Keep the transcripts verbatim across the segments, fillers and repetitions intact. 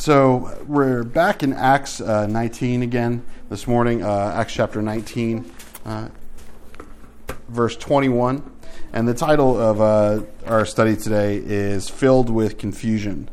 So we're back in Acts uh, nineteen again this morning, uh, Acts chapter nineteen, uh, verse twenty-one. And the title of uh, our study today is Filled with Confusion.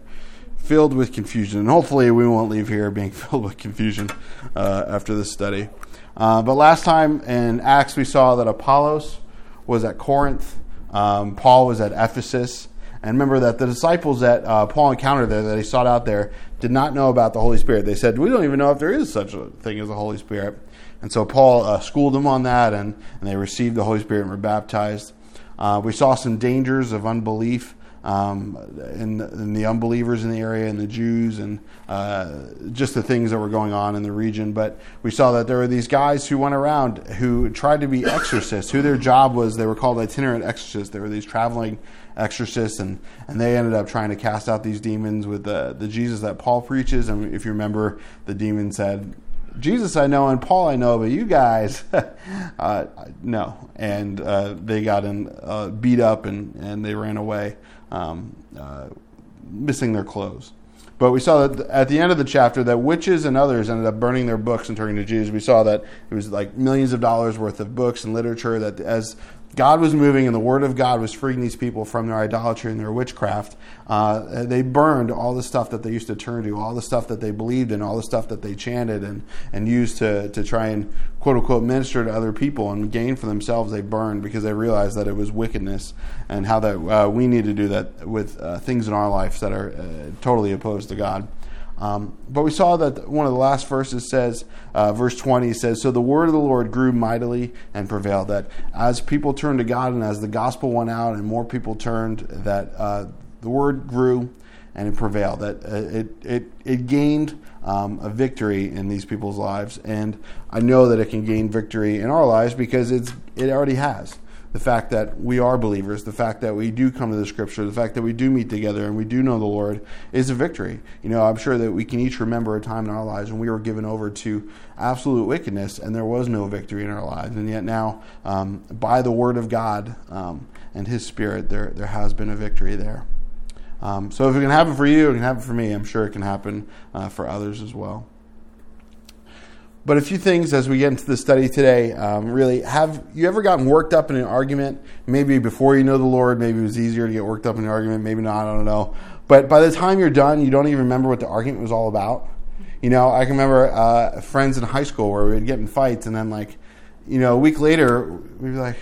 Filled with Confusion. And hopefully we won't leave here being filled with confusion uh, after this study. Uh, but last time in Acts we saw that Apollos was at Corinth, um, Paul was at Ephesus. And remember that the disciples that uh, Paul encountered there, that he sought out there, did not know about the Holy Spirit. They said, we don't even know if there is such a thing as the Holy Spirit. And so Paul uh, schooled them on that, and, and they received the Holy Spirit and were baptized. Uh, we saw some dangers of unbelief um, in, in the unbelievers in the area and the Jews and uh, just the things that were going on in the region. But we saw that there were these guys who went around who tried to be exorcists, who their job was, they were called itinerant exorcists. They were these traveling exorcists, and, and they ended up trying to cast out these demons with the, the Jesus that Paul preaches. And if you remember, the demon said, Jesus I know and Paul I know, but you guys, uh, no. And uh, they got in, uh, beat up and, and they ran away, um, uh, missing their clothes. But we saw that at the end of the chapter that witches and others ended up burning their books and turning to Jesus. We saw that it was like millions of dollars worth of books and literature that as God was moving and the Word of God was freeing these people from their idolatry and their witchcraft, uh, they burned all the stuff that they used to turn to, all the stuff that they believed in, all the stuff that they chanted and, and used to, to try and quote-unquote minister to other people and gain for themselves. They burned because they realized that it was wickedness and how that uh, we need to do that with uh, things in our lives that are uh, totally opposed to God. Um, but we saw that one of the last verses says, uh, verse twenty says, so the word of the Lord grew mightily and prevailed. That as people turned to God and as the gospel went out and more people turned, that uh, the word grew and it prevailed. That it it, it gained um, a victory in these people's lives. And I know that it can gain victory in our lives because it's it already has. The fact that we are believers, the fact that we do come to the Scripture, the fact that we do meet together and we do know the Lord is a victory. You know, I'm sure that we can each remember a time in our lives when we were given over to absolute wickedness and there was no victory in our lives. And yet now, um, by the Word of God um, and His Spirit, there there has been a victory there. Um, so if it can happen for you, it can happen for me. I'm sure it can happen uh, for others as well. But a few things as we get into the study today, um, really, have you ever gotten worked up in an argument? Maybe before you know the Lord, maybe it was easier to get worked up in an argument, maybe not, I don't know. But by the time you're done, you don't even remember what the argument was all about. You know, I can remember uh, friends in high school where we'd get in fights and then like, you know, a week later, we'd be like,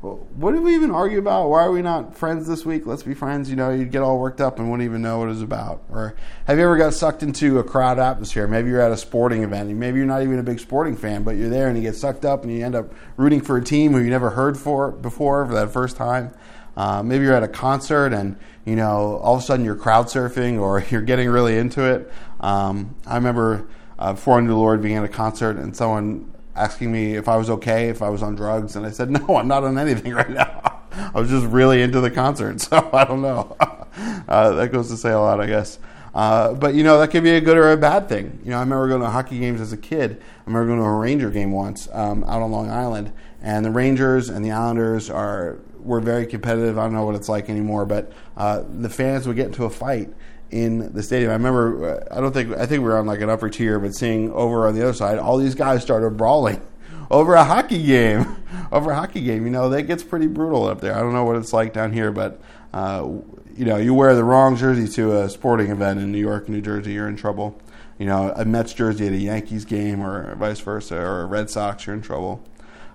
well, what did we even argue about? Why are we not friends this week? Let's be friends. You know, you'd get all worked up and wouldn't even know what it was about. Or have you ever got sucked into a crowd atmosphere? Maybe you're at a sporting event. Maybe you're not even a big sporting fan, but you're there and you get sucked up and you end up rooting for a team who you never heard for before for that first time. Uh, maybe you're at a concert and, you know, all of a sudden you're crowd surfing or you're getting really into it. Um, I remember uh, before I knew the Lord being at a concert and someone asking me if I was okay, if I was on drugs. And I said, no, I'm not on anything right now. I was just really into the concert. So I don't know. Uh, that goes to say a lot, I guess. Uh, but, you know, that could be a good or a bad thing. You know, I remember going to hockey games as a kid. I remember going to a Ranger game once um, out on Long Island. And the Rangers and the Islanders are were very competitive. I don't know what it's like anymore. But uh, the fans would get into a fight in the stadium. I remember, I don't think, I think we were on like an upper tier, but seeing over on the other side, all these guys started brawling over a hockey game, over a hockey game. You know, that gets pretty brutal up there. I don't know what it's like down here, but, uh, you know, you wear the wrong jersey to a sporting event in New York, New Jersey, you're in trouble. You know, a Mets jersey at a Yankees game or vice versa, or a Red Sox, you're in trouble.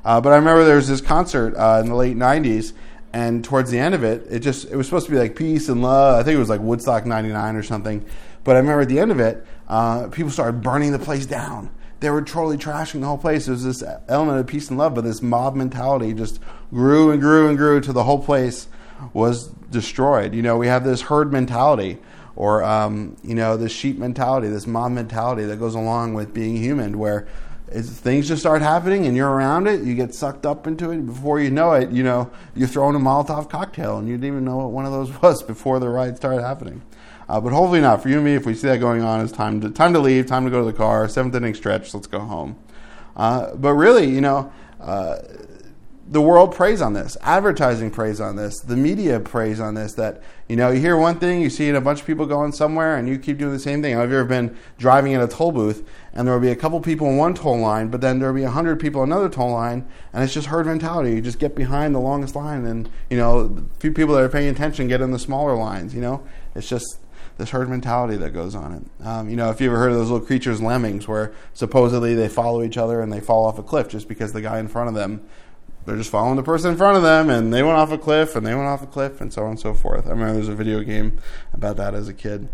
Uh, but I remember there was this concert uh, in the late nineties. And towards the end of it, it just it was supposed to be like peace and love. I think it was like Woodstock ninety-nine or something. But I remember at the end of it, uh, people started burning the place down. They were totally trashing the whole place. There was this element of peace and love, but this mob mentality just grew and grew and grew till the whole place was destroyed. You know, we have this herd mentality or, um, you know, this sheep mentality, this mob mentality that goes along with being human where Is things just start happening and you're around it, you get sucked up into it. Before you know it, you know, you're throwing a Molotov cocktail and you didn't even know what one of those was before the ride started happening. Uh, but hopefully not. For you and me, if we see that going on, it's time to time to leave, time to go to the car, seventh inning stretch, let's go home. Uh, but really, you know, uh, the world preys on this. Advertising preys on this. The media preys on this. That, you know, you hear one thing, you see a bunch of people going somewhere, and you keep doing the same thing. Have you ever been driving in a toll booth, and there will be a couple people in one toll line, but then there will be a hundred people in another toll line, and it's just herd mentality. You just get behind the longest line, and, you know, the few people that are paying attention get in the smaller lines, you know? It's just this herd mentality that goes on it. Um, you know, if you ever heard of those little creatures, lemmings, where supposedly they follow each other and they fall off a cliff just because the guy in front of them, they're just following the person in front of them, and they went off a cliff, and they went off a cliff, and so on and so forth. I remember there was a video game about that as a kid.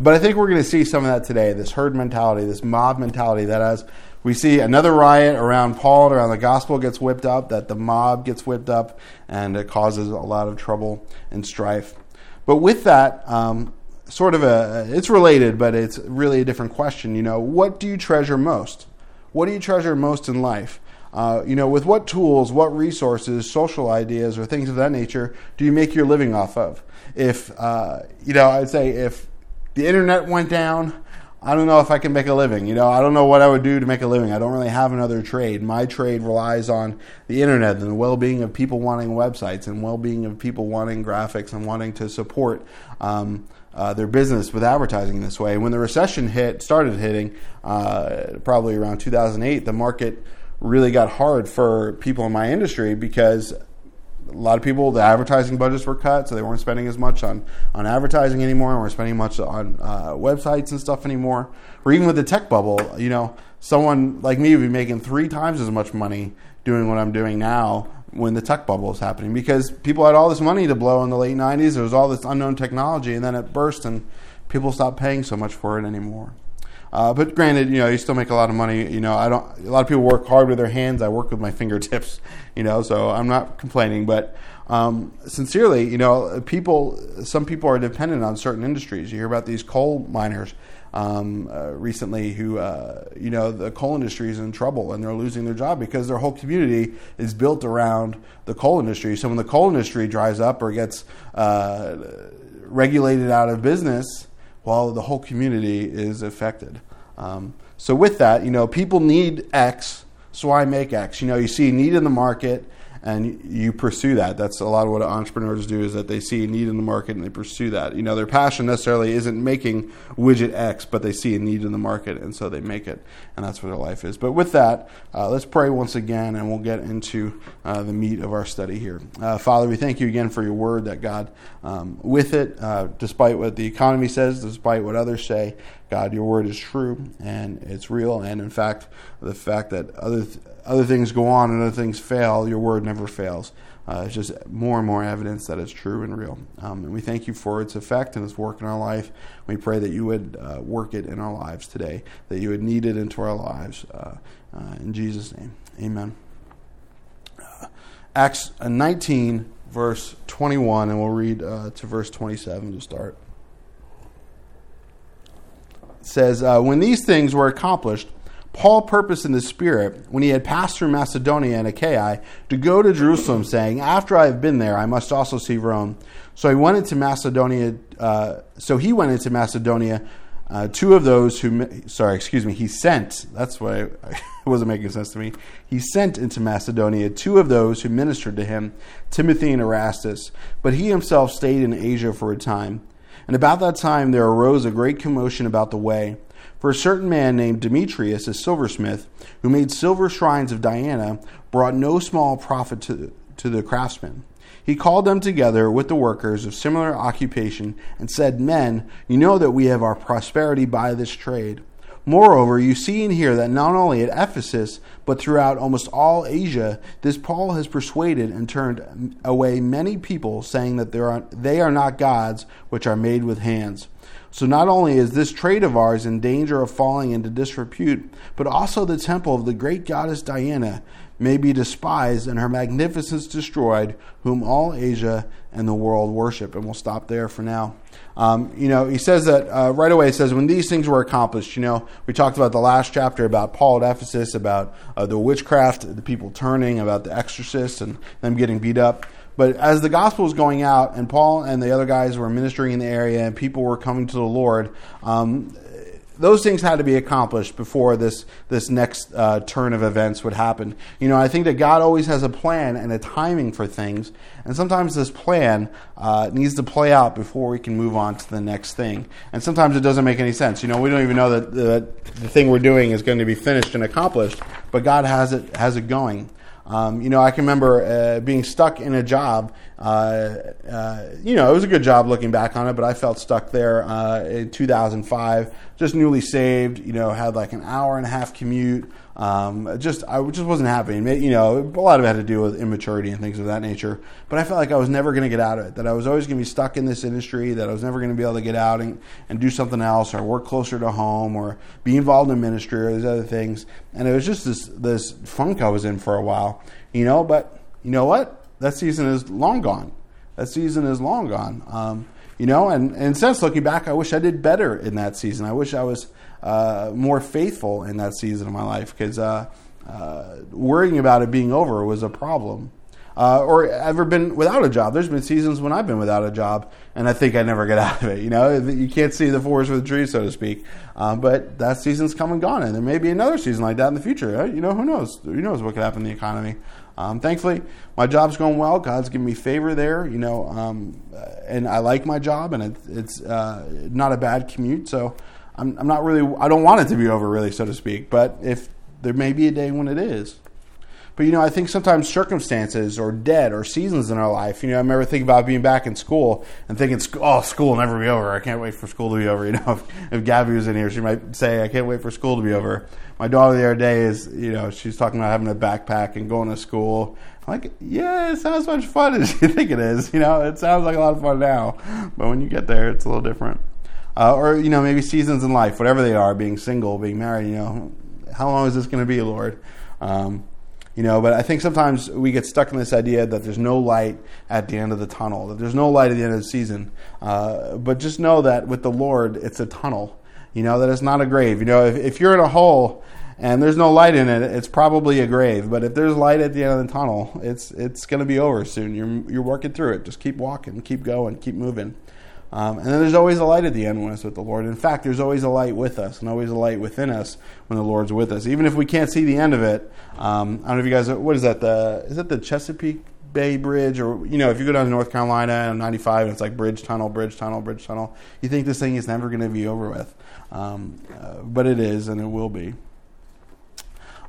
But I think we're going to see some of that today, this herd mentality, this mob mentality, that as we see another riot around Paul and around the gospel gets whipped up, that the mob gets whipped up, and it causes a lot of trouble and strife. But with that, um, sort of a, it's related, but it's really a different question. You know, what do you treasure most? What do you treasure most in life? Uh, you know, with what tools, what resources, social ideas, or things of that nature do you make your living off of? If, uh, you know, I'd say if the internet went down, I don't know if I can make a living. You know, I don't know what I would do to make a living. I don't really have another trade. My trade relies on the internet and the well-being of people wanting websites and well-being of people wanting graphics and wanting to support um Uh, their business with advertising this way. When the recession hit, started hitting, uh, probably around two thousand eight, the market really got hard for people in my industry because a lot of people, the advertising budgets were cut, so they weren't spending as much on, on advertising anymore, and weren't spending much on uh, websites and stuff anymore. Or even with the tech bubble, you know, someone like me would be making three times as much money doing what I'm doing now when the tech bubble was happening, because people had all this money to blow in the late nineties. There was all this unknown technology, and then it burst, and people stopped paying so much for it anymore. Uh, but granted, you know, you still make a lot of money. You know, I don't. A lot of people work hard with their hands. I work with my fingertips. You know, so I'm not complaining. But um, sincerely, you know, people. Some people are dependent on certain industries. You hear about these coal miners um, uh, recently, who, uh, you know, the coal industry is in trouble and they're losing their job because their whole community is built around the coal industry. So when the coal industry dries up or gets uh, regulated out of business, well, the whole community is affected. Um, so with that, you know, people need X, so I make X. You know, you see need in the market and you pursue that. That's a lot of what entrepreneurs do, is that they see a need in the market and they pursue that. You know, their passion necessarily isn't making widget X, but they see a need in the market and so they make it. And that's what their life is. But with that, uh, let's pray once again and we'll get into uh, the meat of our study here. Uh, Father, we thank you again for your word, that God, um, with it, uh, despite what the economy says, despite what others say, God, your word is true and it's real. And in fact, the fact that other th- other things go on and other things fail, your word never fails. Uh, it's just more and more evidence that it's true and real. Um, and we thank you for its effect and its work in our life. We pray that you would uh, work it in our lives today, that you would knead it into our lives. Uh, uh, in Jesus' name, amen. Uh, Acts nineteen, verse twenty-one, and we'll read uh, to verse twenty-seven to start. It says, uh, when these things were accomplished, Paul purposed in the Spirit, when he had passed through Macedonia and Achaia, to go to Jerusalem, saying, after I have been there, I must also see Rome. So he went into Macedonia. Uh, so he went into Macedonia. Uh, two of those who, sorry, excuse me, he sent. That's what I, it wasn't making sense to me. He sent into Macedonia two of those who ministered to him, Timothy and Erastus. But he himself stayed in Asia for a time. And about that time there arose a great commotion about the way. For a certain man named Demetrius, a silversmith, who made silver shrines of Diana, brought no small profit to, to the craftsmen. He called them together with the workers of similar occupation and said, men, you know that we have our prosperity by this trade. Moreover, you see and hear that not only at Ephesus, but throughout almost all Asia, this Paul has persuaded and turned away many people, saying that there are, they are not gods which are made with hands. So not only is this trade of ours in danger of falling into disrepute, but also the temple of the great goddess Diana may be despised and her magnificence destroyed, whom all Asia and the world worship. And we'll stop there for now. Um, you know, he says that uh, right away, it says when these things were accomplished. You know, we talked about the last chapter about Paul at Ephesus, about uh, the witchcraft, the people turning, about the exorcists and them getting beat up. But as the gospel was going out and Paul and the other guys were ministering in the area and people were coming to the Lord, um, those things had to be accomplished before this this next uh, turn of events would happen. You know, I think that God always has a plan and a timing for things, and sometimes this plan uh, needs to play out before we can move on to the next thing. And sometimes it doesn't make any sense. You know, we don't even know that the, the thing we're doing is going to be finished and accomplished, but God has it has it going. Um, you know, I can remember uh, being stuck in a job. Uh, uh, you know, it was a good job looking back on it, but I felt stuck there uh, in two thousand five. Just newly saved, you know, had like an hour and a half commute. Um, just I just wasn't happy. You know, a lot of it had to do with immaturity and things of that nature. But I felt like I was never going to get out of it, that I was always going to be stuck in this industry, that I was never going to be able to get out and, and do something else or work closer to home or be involved in ministry or those other things. And it was just this, this funk I was in for a while, you know. But you know what? That season is long gone. That season is long gone. Um, you know, and, and since looking back, I wish I did better in that season. I wish I was Uh, more faithful in that season of my life, because uh, uh, worrying about it being over was a problem. Uh, or ever been without a job. There's been seasons when I've been without a job, and I think I never get out of it. You know, you can't see the forest for the trees, so to speak. Uh, but that season's come and gone, and there may be another season like that in the future. You know, who knows? Who knows what could happen in the economy? Um, thankfully, my job's going well. God's giving me favor there, you know, um, and I like my job, and it, it's uh, not a bad commute, so I'm, I'm not really, I don't want it to be over, really, so to speak, but if there may be a day when it is. But, you know, I think sometimes circumstances or debt or seasons in our life, you know, I remember thinking about being back in school and thinking, oh, school will never be over. I can't wait for school to be over. You know, if, if Gabby was in here, she might say, I can't wait for school to be over. My daughter the other day is, you know, she's talking about having a backpack and going to school. I'm like, yeah, it sounds much fun as you think it is. You know, it sounds like a lot of fun now, but when you get there, it's a little different. Uh, or, you know, maybe seasons in life, whatever they are, being single, being married, you know, how long is this going to be, Lord? Um, you know, but I think sometimes we get stuck in this idea that there's no light at the end of the tunnel, that there's no light at the end of the season. Uh, but just know that with the Lord, it's a tunnel, you know, that it's not a grave. You know, if, if you're in a hole and there's no light in it, it's probably a grave. But if there's light at the end of the tunnel, it's it's going to be over soon. You're, you're working through it. Just keep walking, keep going, keep moving. Um, and then there's always a light at the end when it's with the Lord. In fact, there's always a light with us and always a light within us when the Lord's with us. Even if we can't see the end of it, um, I don't know if you guys, what is that, the is that the Chesapeake Bay Bridge? Or, you know, if you go down to North Carolina on ninety-five and it's like bridge, tunnel, bridge, tunnel, bridge, tunnel, you think this thing is never going to be over with. Um, uh, but it is, and it will be.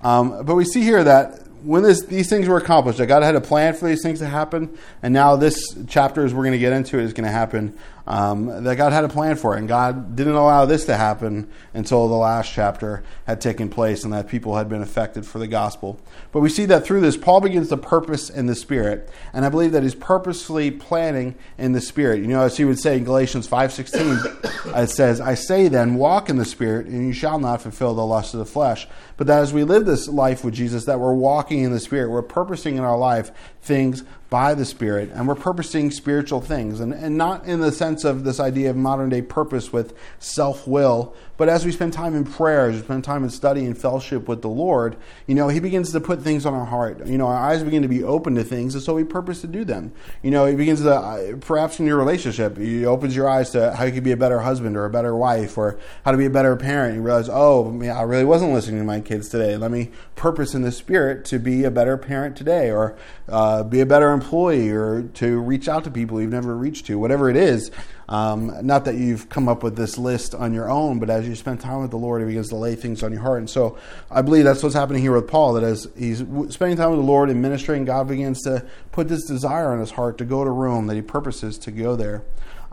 Um, but we see here that when this, these things were accomplished, that God had a plan for these things to happen, and now this chapter, as we're going to get into it, is going to happen, um, that God had a plan for it, and God didn't allow this to happen until the last chapter had taken place and that people had been affected for the gospel. But we see that through this, Paul begins to purpose in the Spirit, and I believe that he's purposefully planning in the Spirit. You know, as he would say in Galatians five sixteen, it says, I say then, walk in the Spirit, and you shall not fulfill the lust of the flesh. But that as we live this life with Jesus, that we're walking in the Spirit, we're purposing in our life things by the Spirit, and we're purposing spiritual things, and, and not in the sense of this idea of modern day purpose with self-will, but as we spend time in prayer, as we spend time in study and fellowship with the Lord, you know, he begins to put things on our heart. You know, our eyes begin to be open to things, and so we purpose to do them. You know, he begins to, perhaps in your relationship, he opens your eyes to how you can be a better husband or a better wife or how to be a better parent. You realize, oh, I really wasn't listening to my kids today. Let me purpose in the Spirit to be a better parent today, or uh, be a better employee, or to reach out to people you've never reached to, whatever it is. Um, not that you've come up with this list on your own, but as you spend time with the Lord, he begins to lay things on your heart. And so I believe that's what's happening here with Paul, that as he's spending time with the Lord and ministering, God begins to put this desire on his heart to go to Rome, that he purposes to go there.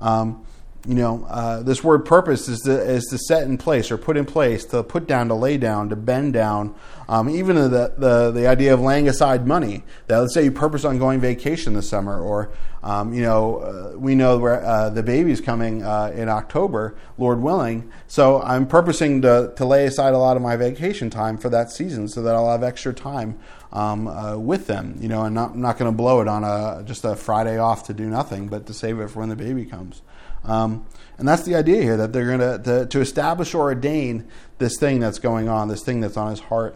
Um, you know, uh, this word purpose is to, is to set in place or put in place, to put down, to lay down, to bend down. Um, even the, the the idea of laying aside money. That let's say you purpose on going vacation this summer, or Um, you know, uh, we know where uh, the baby's coming uh, in October, Lord willing. So I'm purposing to, to lay aside a lot of my vacation time for that season, so that I'll have extra time um, uh, with them. You know, and not not going to blow it on a just a Friday off to do nothing, but to save it for when the baby comes. Um, and that's the idea here, that they're going to to establish or ordain this thing that's going on, this thing that's on his heart.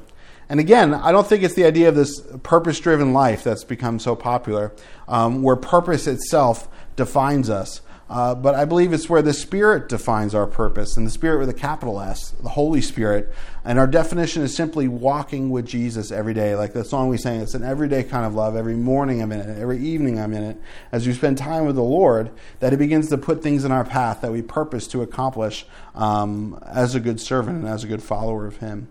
And again, I don't think it's the idea of this purpose-driven life that's become so popular, um, where purpose itself defines us. Uh, but I believe it's where the Spirit defines our purpose, and the Spirit with a capital S, the Holy Spirit. And our definition is simply walking with Jesus every day. Like the song we sang, it's an everyday kind of love. Every morning I'm in it. Every evening I'm in it. As we spend time with the Lord, that He begins to put things in our path that we purpose to accomplish um, as a good servant and as a good follower of Him.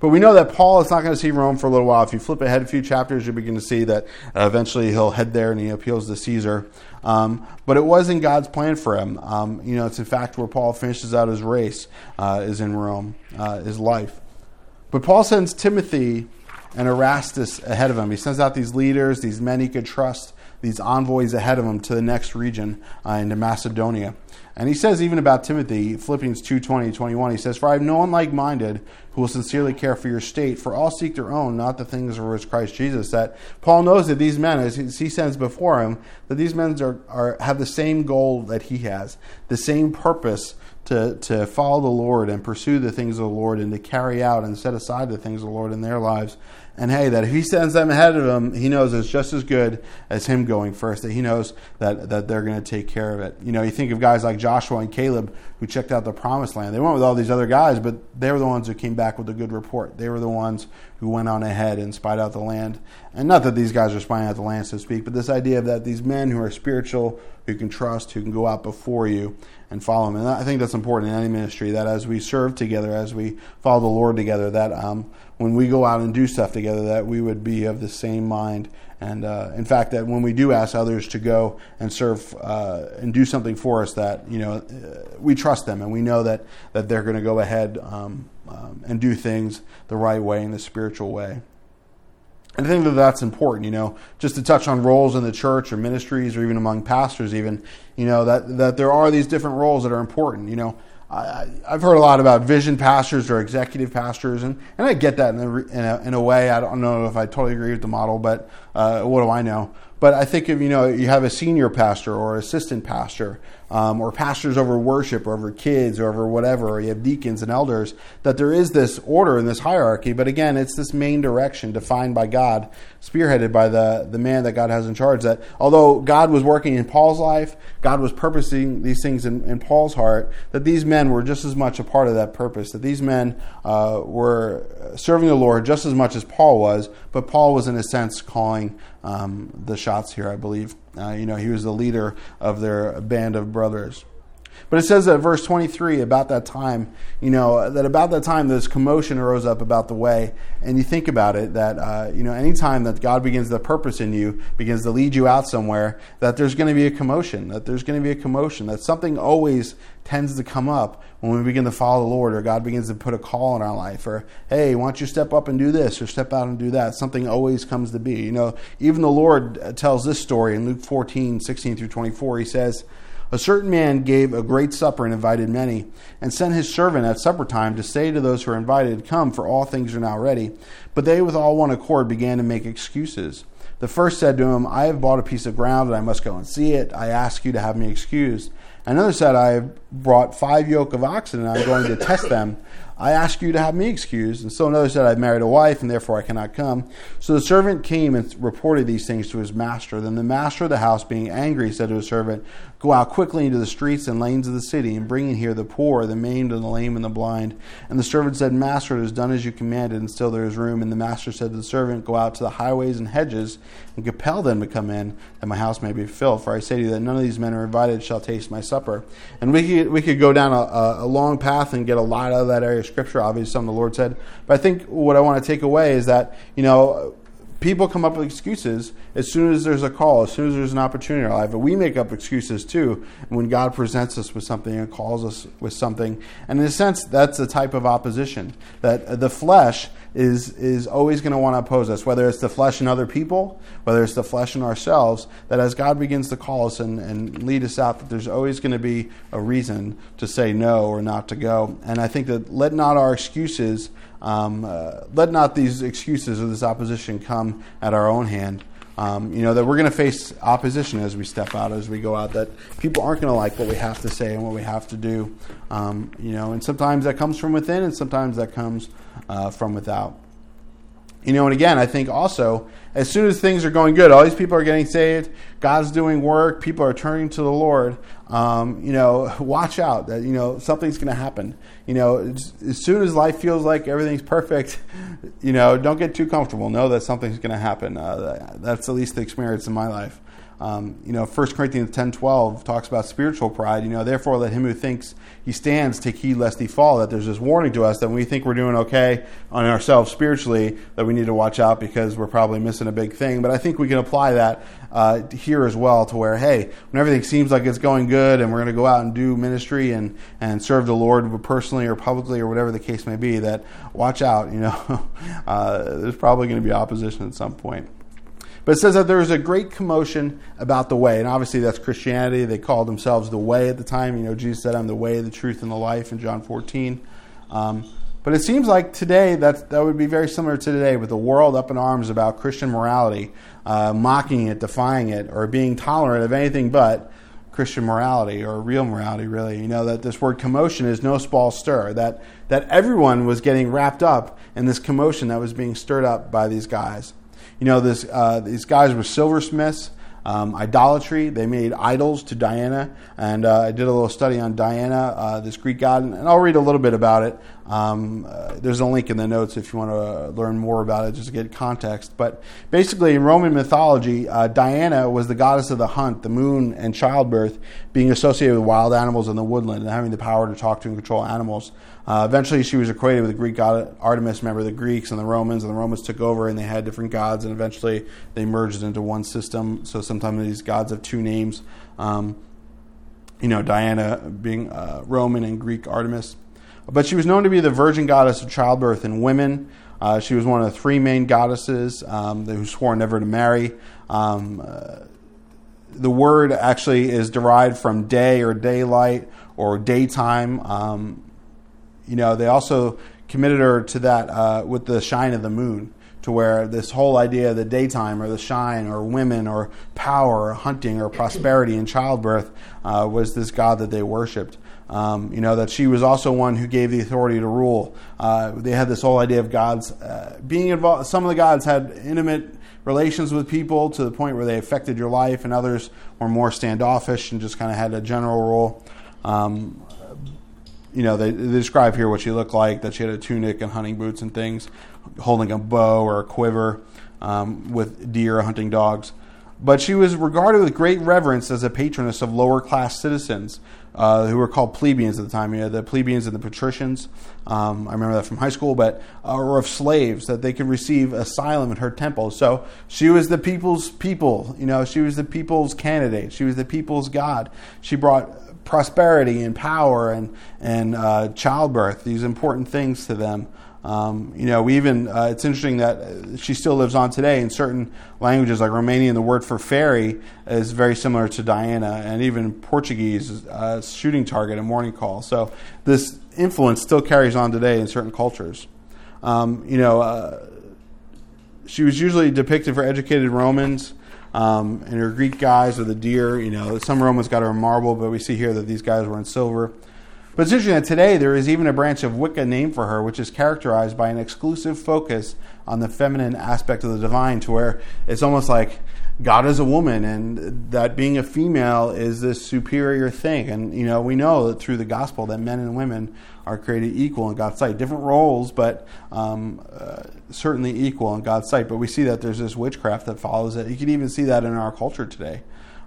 But we know that Paul is not going to see Rome for a little while. If you flip ahead a few chapters, you'll begin to see that eventually he'll head there and he appeals to Caesar. Um, but it wasn't God's plan for him. Um, you know, it's in fact where Paul finishes out his race, uh, is in Rome, uh, his life. But Paul sends Timothy and Erastus ahead of him. He sends out these leaders, these men he could trust, these envoys ahead of him to the next region, uh, into Macedonia. And he says even about Timothy, Philippians two twenty, twenty-one, he says, "For I have no one like-minded who will sincerely care for your state, for all seek their own, not the things for which Christ Jesus." That Paul knows that these men, as he sends before him, that these men are, are have the same goal that he has, the same purpose to, to follow the Lord and pursue the things of the Lord and to carry out and set aside the things of the Lord in their lives. And hey, that if he sends them ahead of him, he knows it's just as good as him going first, that he knows that, that they're going to take care of it. You know, you think of guys like Joshua and Caleb who checked out the promised land. They went with all these other guys, but they were the ones who came back with a good report. They were the ones who went on ahead and spied out the land. And not that these guys are spying out the land, so to speak, but this idea that these men who are spiritual, who can trust, who can go out before you and follow him. And I think that's important in any ministry, that as we serve together, as we follow the Lord together, that um, when we go out and do stuff together, that we would be of the same mind. And uh, in fact, that when we do ask others to go and serve uh, and do something for us, that, you know, we trust them and we know that, that they're going to go ahead um, um, and do things the right way, in the spiritual way. And I think that that's important, you know, just to touch on roles in the church or ministries or even among pastors even, you know, that, that there are these different roles that are important. You know, I, I've heard a lot about vision pastors or executive pastors, and, and I get that in a, in, a, in a way. I don't know if I totally agree with the model, but uh, what do I know? But I think if, you know, you have a senior pastor or assistant pastor, Um, or pastors over worship, or over kids, or over whatever, or you have deacons and elders, that there is this order and this hierarchy. But again, it's this main direction defined by God, spearheaded by the, the man that God has in charge. That although God was working in Paul's life, God was purposing these things in, in Paul's heart, that these men were just as much a part of that purpose, that these men uh, were serving the Lord just as much as Paul was, but Paul was in a sense calling um, the shots here, I believe. Uh, you know, he was the leader of their band of brothers. But it says that verse twenty-three, about that time, you know, that about that time this commotion arose up about the way. And you think about it, that, uh, you know, any time that God begins the purpose in you, begins to lead you out somewhere, that there's going to be a commotion, that there's going to be a commotion, that something always tends to come up when we begin to follow the Lord, or God begins to put a call in our life, or, hey, why don't you step up and do this, or step out and do that. Something always comes to be. You know, even the Lord tells this story in Luke fourteen, sixteen through twenty-four. He says, "A certain man gave a great supper and invited many, and sent his servant at supper time to say to those who were invited, 'Come, for all things are now ready.' But they with all one accord began to make excuses. The first said to him, 'I have bought a piece of ground, and I must go and see it. I ask you to have me excused.' Another said, 'I have brought five yoke of oxen, and I am going to test them. I ask you to have me excused.' And so another said, 'I have married a wife, and therefore I cannot come.' So the servant came and reported these things to his master. Then the master of the house, being angry, said to his servant, 'Go out quickly into the streets and lanes of the city, and bring in here the poor, the maimed, and the lame, and the blind.' And the servant said, 'Master, it is done as you commanded, and still there is room.' And the master said to the servant, 'Go out to the highways and hedges, and compel them to come in, that my house may be filled. For I say to you that none of these men are invited shall taste my supper.'" And we could, we could go down a, a long path and get a lot out of that area of Scripture, obviously, something the Lord said. But I think what I want to take away is that, you know, people come up with excuses as soon as there's a call, as soon as there's an opportunity in our life. But we make up excuses too when God presents us with something and calls us with something. And in a sense, that's a type of opposition, that the flesh is is always going to want to oppose us, whether it's the flesh in other people, whether it's the flesh in ourselves, that as God begins to call us and, and lead us out, that there's always going to be a reason to say no or not to go. And I think that let not our excuses Um, uh, let not these excuses or this opposition come at our own hand. Um, you know, that we're going to face opposition as we step out, as we go out, that people aren't going to like what we have to say and what we have to do. Um, you know, and sometimes that comes from within, and sometimes that comes uh, from without. You know, and again, I think also, as soon as things are going good, all these people are getting saved, God's doing work, people are turning to the Lord, um, you know, watch out that, you know, something's going to happen. You know, as soon as life feels like everything's perfect, you know, don't get too comfortable. Know that something's going to happen. Uh, that's at least the experience in my life. Um, you know, First Corinthians ten twelve talks about spiritual pride. You know, therefore let him who thinks he stands take heed lest he fall. That there's this warning to us that when we think we're doing okay on ourselves spiritually, that we need to watch out because we're probably missing a big thing. But I think we can apply that uh, here as well to where, hey, when everything seems like it's going good and we're going to go out and do ministry and, and serve the Lord personally or publicly or whatever the case may be, that watch out, you know, uh, there's probably going to be opposition at some point. But it says that there was a great commotion about the way. And obviously that's Christianity. They called themselves the way at the time. You know, Jesus said, I'm the way, the truth, and the life in John fourteen. Um, but it seems like today, that's, that would be very similar to today with the world up in arms about Christian morality, uh, mocking it, defying it, or being tolerant of anything but Christian morality or real morality, really. You know, that this word commotion is no small stir, that, that everyone was getting wrapped up in this commotion that was being stirred up by these guys. You know, this, uh, these guys were silversmiths, um, idolatry. They made idols to Diana. And uh, I did a little study on Diana, uh, this Greek god, and I'll read a little bit about it. Um, uh, there's a link in the notes if you want to learn more about it, just to get context. But basically, in Roman mythology, uh, Diana was the goddess of the hunt, the moon, and childbirth, being associated with wild animals in the woodland and having the power to talk to and control animals. Uh, eventually, she was equated with the Greek god Artemis. Remember, the Greeks and the Romans, and the Romans took over, and they had different gods, and eventually they merged into one system. So sometimes these gods have two names. Um, you know, Diana being uh, Roman and Greek Artemis. But she was known to be the virgin goddess of childbirth and women. Uh, she was one of the three main goddesses um, who swore never to marry. Um, uh, the word actually is derived from day or daylight or daytime. Um, you know, they also committed her to that uh, with the shine of the moon, to where this whole idea of the daytime or the shine or women or power or hunting or prosperity and childbirth uh, was this god that they worshipped. Um, you know, that she was also one who gave the authority to rule. Uh, they had this whole idea of gods uh, being involved. Some of the gods had intimate relations with people to the point where they affected your life, and others were more standoffish and just kind of had a general rule. Um, you know, they, they describe here what she looked like, that she had a tunic and hunting boots and things, holding a bow or a quiver um, with deer or hunting dogs. But she was regarded with great reverence as a patroness of lower-class citizens uh, who were called plebeians at the time. You know, the plebeians and the patricians, um, I remember that from high school, but uh, or of slaves, that they could receive asylum in her temple. So she was the people's people. You know, she was the people's candidate. She was the people's god. She brought prosperity and power and, and uh, childbirth, these important things to them. Um, you know, we even, uh, it's interesting that she still lives on today in certain languages like Romanian. The word for fairy is very similar to Diana, and even Portuguese, uh, shooting target and morning call. So this influence still carries on today in certain cultures. Um, you know, uh, she was usually depicted for educated Romans, um, and her Greek guys are the deer. You know, some Romans got her in marble, but we see here that these guys were in silver. But it's interesting that today there is even a branch of Wicca named for her, which is characterized by an exclusive focus on the feminine aspect of the divine, to where it's almost like God is a woman and that being a female is this superior thing. And, you know, we know that through the gospel that men and women are created equal in God's sight. Different roles, but um, uh, certainly equal in God's sight. But we see that there's this witchcraft that follows it. You can even see that in our culture today.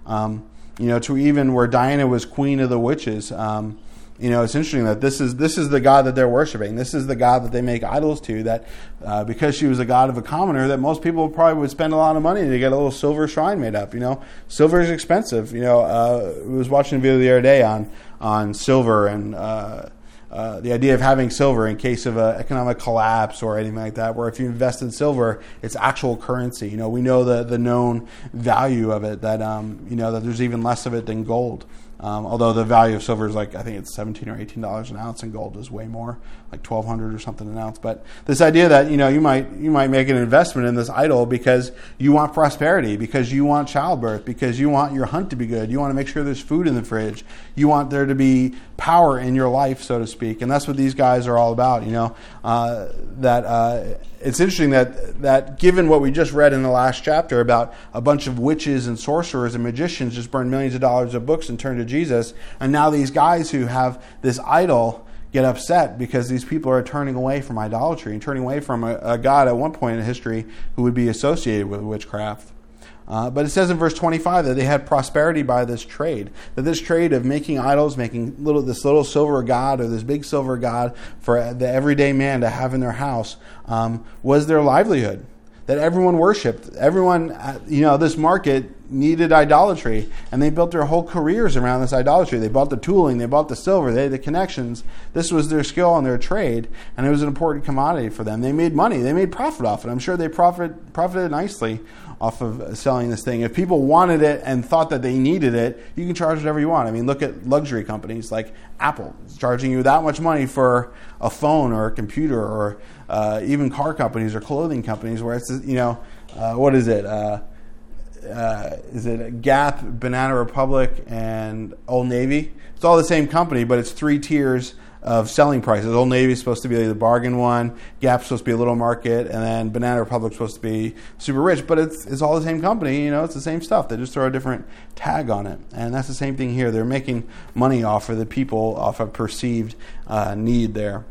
Um, you know, to even where Diana was queen of the witches. Um, You know, it's interesting that this is this is the god that they're worshiping. This is the god that they make idols to, that uh, because she was a god of a commoner, that most people probably would spend a lot of money to get a little silver shrine made up. You know, silver is expensive. You know, uh, I was watching a video the other day on, on silver and uh, uh, the idea of having silver in case of an economic collapse or anything like that, where if you invest in silver, it's actual currency. You know, we know the, the known value of it, that, um, you know, that there's even less of it than gold. Um, although the value of silver is like, I think it's seventeen or eighteen dollars an ounce, and gold is way more, like twelve hundred or something an ounce. But this idea that, you know, you might you might make an investment in this idol because you want prosperity, because you want childbirth, because you want your hunt to be good. You want to make sure there's food in the fridge. You want there to be power in your life, so to speak. And that's what these guys are all about, you know. Uh, that uh, it's interesting that that given what we just read in the last chapter about a bunch of witches and sorcerers and magicians just burn millions of dollars of books and turn to Jesus, and now these guys who have this idol get upset because these people are turning away from idolatry and turning away from a, a God at one point in history who would be associated with witchcraft. Uh, but it says in verse twenty-five that they had prosperity by this trade, that this trade of making idols, making little this little silver god or this big silver god for the everyday man to have in their house, um, was their livelihood, that everyone worshipped. Everyone, you know, this market needed idolatry, and they built their whole careers around this idolatry. They bought the tooling, they bought the silver, they had the connections. This was their skill and their trade, and it was an important commodity for them. They made money, they made profit off it. I'm sure they profit, profited nicely off of selling this thing. If people wanted it and thought that they needed it, you can charge whatever you want. I mean, look at luxury companies like Apple. It's charging you that much money for a phone or a computer, or uh, even car companies or clothing companies where it's, you know, uh, what is it? Uh, Uh, is it Gap, Banana Republic, and Old Navy? It's all the same company, but it's three tiers of selling prices. Old Navy is supposed to be the bargain one, Gap's supposed to be a little market, and then Banana Republic's supposed to be super rich. But it's it's all the same company, you know, it's the same stuff. They just throw a different tag on it. And that's the same thing here. They're making money off of the people, off of perceived uh, need there.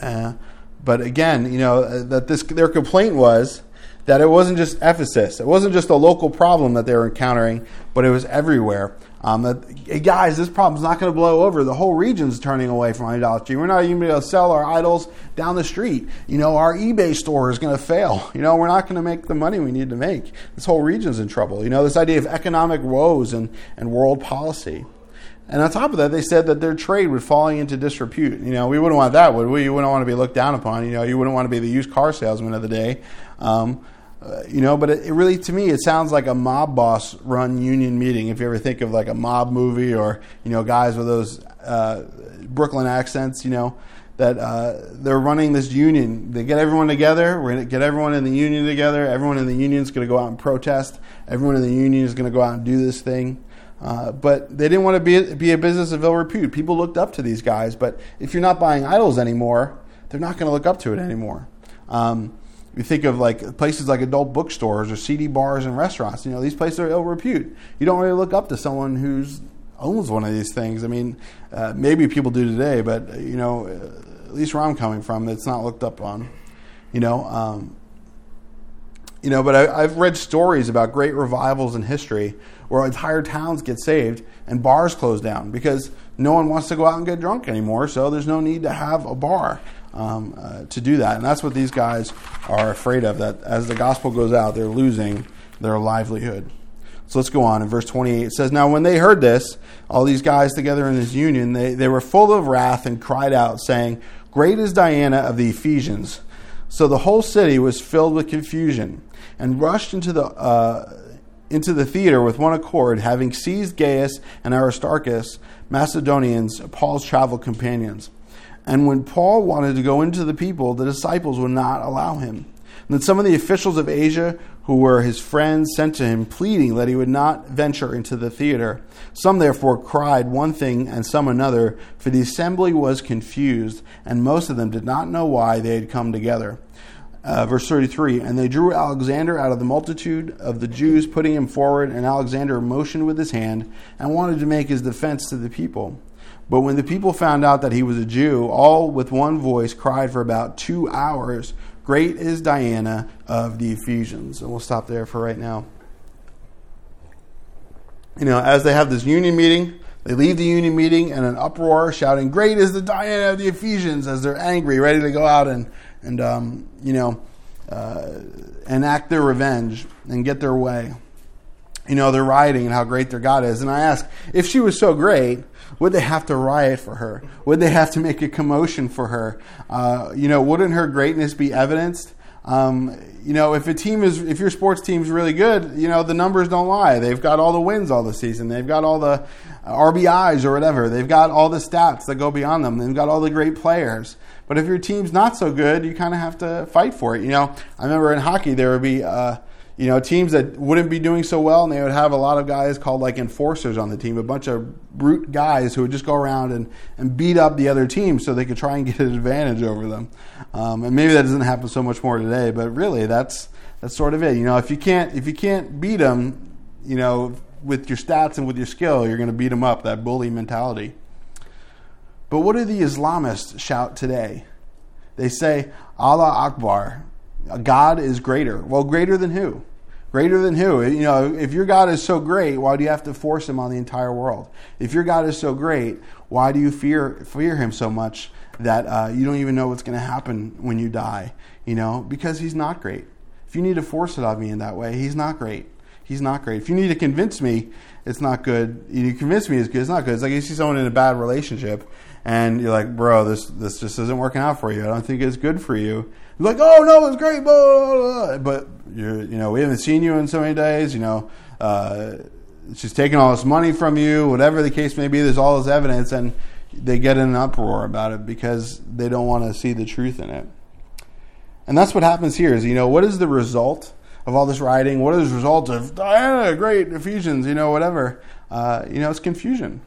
Uh, but again, you know, that this their complaint was that it wasn't just Ephesus. It wasn't just a local problem that they were encountering, but it was everywhere. Um, that, hey guys, this problem's not going to blow over. The whole region's turning away from idolatry. We're not even going to sell our idols down the street. You know, our eBay store is going to fail. You know, we're not going to make the money we need to make. This whole region's in trouble. You know, this idea of economic woes and, and world policy. And on top of that, they said that their trade would fall into disrepute. You know, we wouldn't want that, would we? You wouldn't want to be looked down upon. You know, you wouldn't want to be the used car salesman of the day. Um, uh, you know, but it, it really, to me, it sounds like a mob boss run union meeting. If you ever think of like a mob movie, or, you know, guys with those uh, Brooklyn accents, you know, that uh, they're running this union. They get everyone together. We're going to get everyone in the union together. Everyone in the union is going to go out and protest. Everyone in the union is going to go out and do this thing. Uh, but they didn't want to be, be a business of ill repute. People looked up to these guys, but if you're not buying idols anymore, they're not going to look up to it anymore. Um, you think of like places like adult bookstores or C D bars and restaurants. You know, these places are ill repute. You don't really look up to someone who owns one of these things. I mean, uh, maybe people do today, but, you know, at least where I'm coming from, it's not looked up on, you know. Um, You know, but I, I've read stories about great revivals in history where entire towns get saved and bars close down because no one wants to go out and get drunk anymore, so there's no need to have a bar um, uh, to do that. And that's what these guys are afraid of, that as the gospel goes out, they're losing their livelihood. So let's go on. In verse twenty-eight, it says, "Now when they heard this, all these guys together in this union, they, they were full of wrath and cried out, saying, 'Great is Diana of the Ephesians.' So the whole city was filled with confusion, and rushed into the uh, into the theater with one accord, having seized Gaius and Aristarchus, Macedonians, Paul's travel companions. And when Paul wanted to go into the people, the disciples would not allow him. And then some of the officials of Asia, who were his friends, sent to him, pleading that he would not venture into the theater. Some therefore cried one thing and some another, for the assembly was confused, and most of them did not know why they had come together." Uh, verse thirty-three, "And they drew Alexander out of the multitude of the Jews, putting him forward, and Alexander motioned with his hand, and wanted to make his defense to the people. But when the people found out that he was a Jew, all with one voice cried for about two hours, 'Great is Diana of the Ephesians.'" And we'll stop there for right now. You know, as they have this union meeting, they leave the union meeting in an uproar, shouting, "Great is the Diana of the Ephesians," as they're angry, ready to go out and, and um, you know, uh, enact their revenge and get their way. You know, they're rioting and how great their God is. And I ask, if she was so great, would they have to riot for her? Would they have to make a commotion for her? Uh, you know, wouldn't her greatness be evidenced? Um, you know, if a team is, if your sports team's really good, you know, the numbers don't lie. They've got all the wins all the season. They've got all the R B Is or whatever. They've got all the stats that go beyond them. They've got all the great players. But if your team's not so good, you kind of have to fight for it. You know, I remember in hockey there would be, uh, you know, teams that wouldn't be doing so well, and they would have a lot of guys called like enforcers on the team, a bunch of brute guys who would just go around and, and beat up the other team so they could try and get an advantage over them. Um, and maybe that doesn't happen so much more today, but really that's that's sort of it. You know, if you can't if you can't beat them, you know, with your stats and with your skill, you're going to beat them up. That bully mentality. But what do the Islamists shout today? They say, Allah Akbar, God is greater. Well, greater than who? Greater than who? You know, if your God is so great, why do you have to force him on the entire world? If your God is so great, why do you fear fear him so much that uh, you don't even know what's going to happen when you die? You know, because he's not great. If you need to force it on me in that way, he's not great. He's not great. If you need to convince me it's not good, you convince me it's good, it's not good. It's like you see someone in a bad relationship and you're like, bro, this this just isn't working out for you. I don't think it's good for you. You're like, oh, no, it's great, blah, blah, blah. But, you're, you know, we haven't seen you in so many days. You know, uh, she's taking all this money from you, whatever the case may be. There's all this evidence, and they get in an uproar about it because they don't want to see the truth in it. And that's what happens here is, you know, what is the result of all this rioting? What is the result of Diana, great Ephesians, you know, whatever? Uh, you know, it's confusion.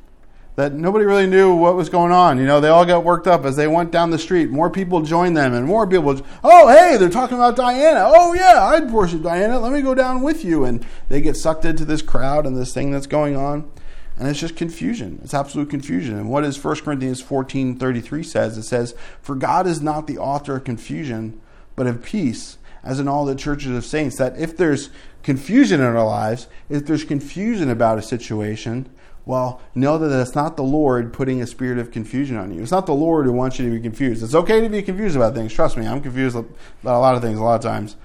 That nobody really knew what was going on. You know, they all got worked up as they went down the street. More people joined them, and more people, oh, hey, they're talking about Diana. Oh, yeah, I'd worship Diana. Let me go down with you. And they get sucked into this crowd and this thing that's going on. And it's just confusion. It's absolute confusion. And what is First Corinthians fourteen thirty-three says? It says, for God is not the author of confusion, but of peace, as in all the churches of saints. That if there's confusion in our lives, if there's confusion about a situation, well, know that it's not the Lord putting a spirit of confusion on you. It's not the Lord who wants you to be confused. It's okay to be confused about things. Trust me, I'm confused about a lot of things a lot of times.